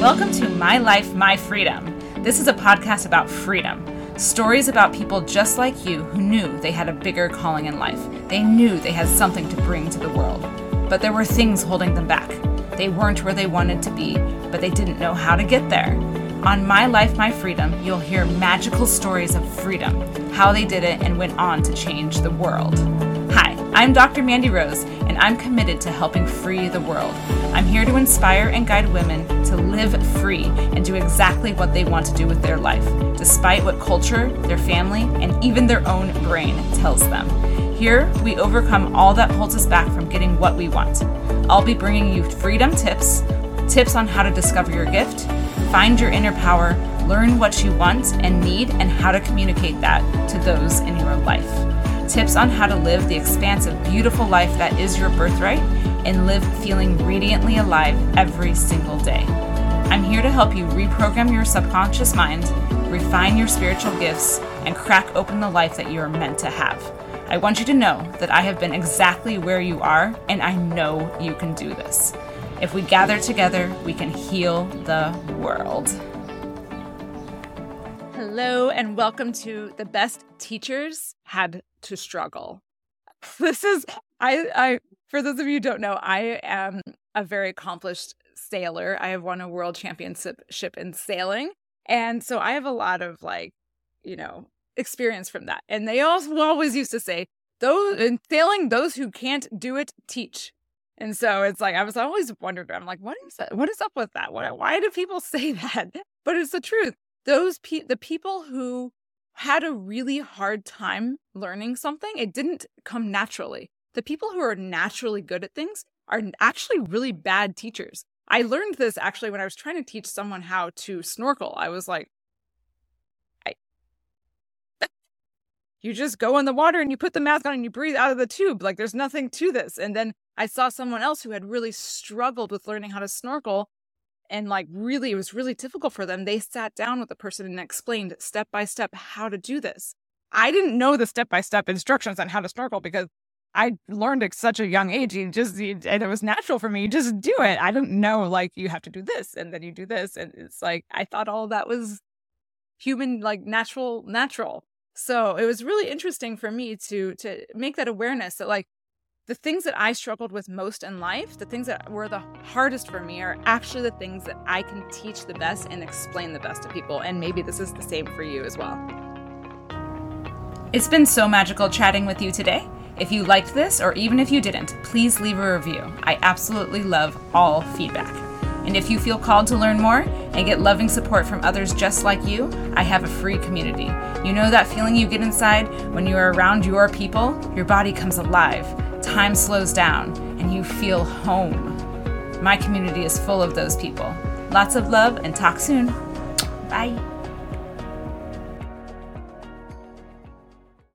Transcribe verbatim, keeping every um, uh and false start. Welcome to My Life, My Freedom. This is a podcast about freedom. Stories about people just like you who knew they had a bigger calling in life. They knew they had something to bring to the world. But there were things holding them back. They weren't where they wanted to be, but they didn't know how to get there. On My Life, My Freedom, you'll hear magical stories of freedom, how they did it and went on to change the world. Hi, I'm Doctor Mandy Rose, and I'm committed to helping free the world. I'm here to inspire and guide women to live free and do exactly what they want to do with their life, despite what culture, their family, and even their own brain tells them. Here, we overcome all that holds us back from getting what we want. I'll be bringing you freedom tips, tips on how to discover your gift, find your inner power, learn what you want and need, and how to communicate that to those in your life. Tips on how to live the expansive, beautiful life that is your birthright and live feeling radiantly alive every single day. I'm here to help you reprogram your subconscious mind, refine your spiritual gifts, and crack open the life that you are meant to have. I want you to know that I have been exactly where you are, and I know you can do this. If we gather together, we can heal the world. Hello, and welcome to The Best Teachers Had to Struggle. This is, I, I for those of you who don't know, I am a very accomplished sailor. I have won a world championship in sailing. And so I have a lot of, like, you know, experience from that. And they also always used to say, those in sailing, those who can't do it, teach. And so it's like, I was always wondering, I'm like, what is that? What is up with that? What, why do people say that? But it's the truth. Those pe- the people who had a really hard time learning something, it didn't come naturally. The people who are naturally good at things are actually really bad teachers. I learned this actually when I was trying to teach someone how to snorkel. I was like, I, you just go in the water and you put the mask on and you breathe out of the tube. Like, there's nothing to this. And then I saw someone else who had really struggled with learning how to snorkel, and like really, it was really difficult for them. They sat down with the person and explained step by step how to do this. I didn't know the step by step instructions on how to snorkel because I learned at such a young age. You just you, and it was natural for me. You just do it. I don't know, like, you have to do this and then you do this, and it's like I thought all of that was human, like natural, natural. So it was really interesting for me to to make that awareness that, like, the things that I struggled with most in life, the things that were the hardest for me, are actually the things that I can teach the best and explain the best to people. And maybe this is the same for you as well. It's been so magical chatting with you today. If you liked this, or even if you didn't, please leave a review. I absolutely love all feedback. And if you feel called to learn more and get loving support from others just like you, I have a free community. You know that feeling you get inside when you are around your people? Your body comes alive. Time slows down and you feel home. My community is full of those people. Lots of love, and talk soon. Bye.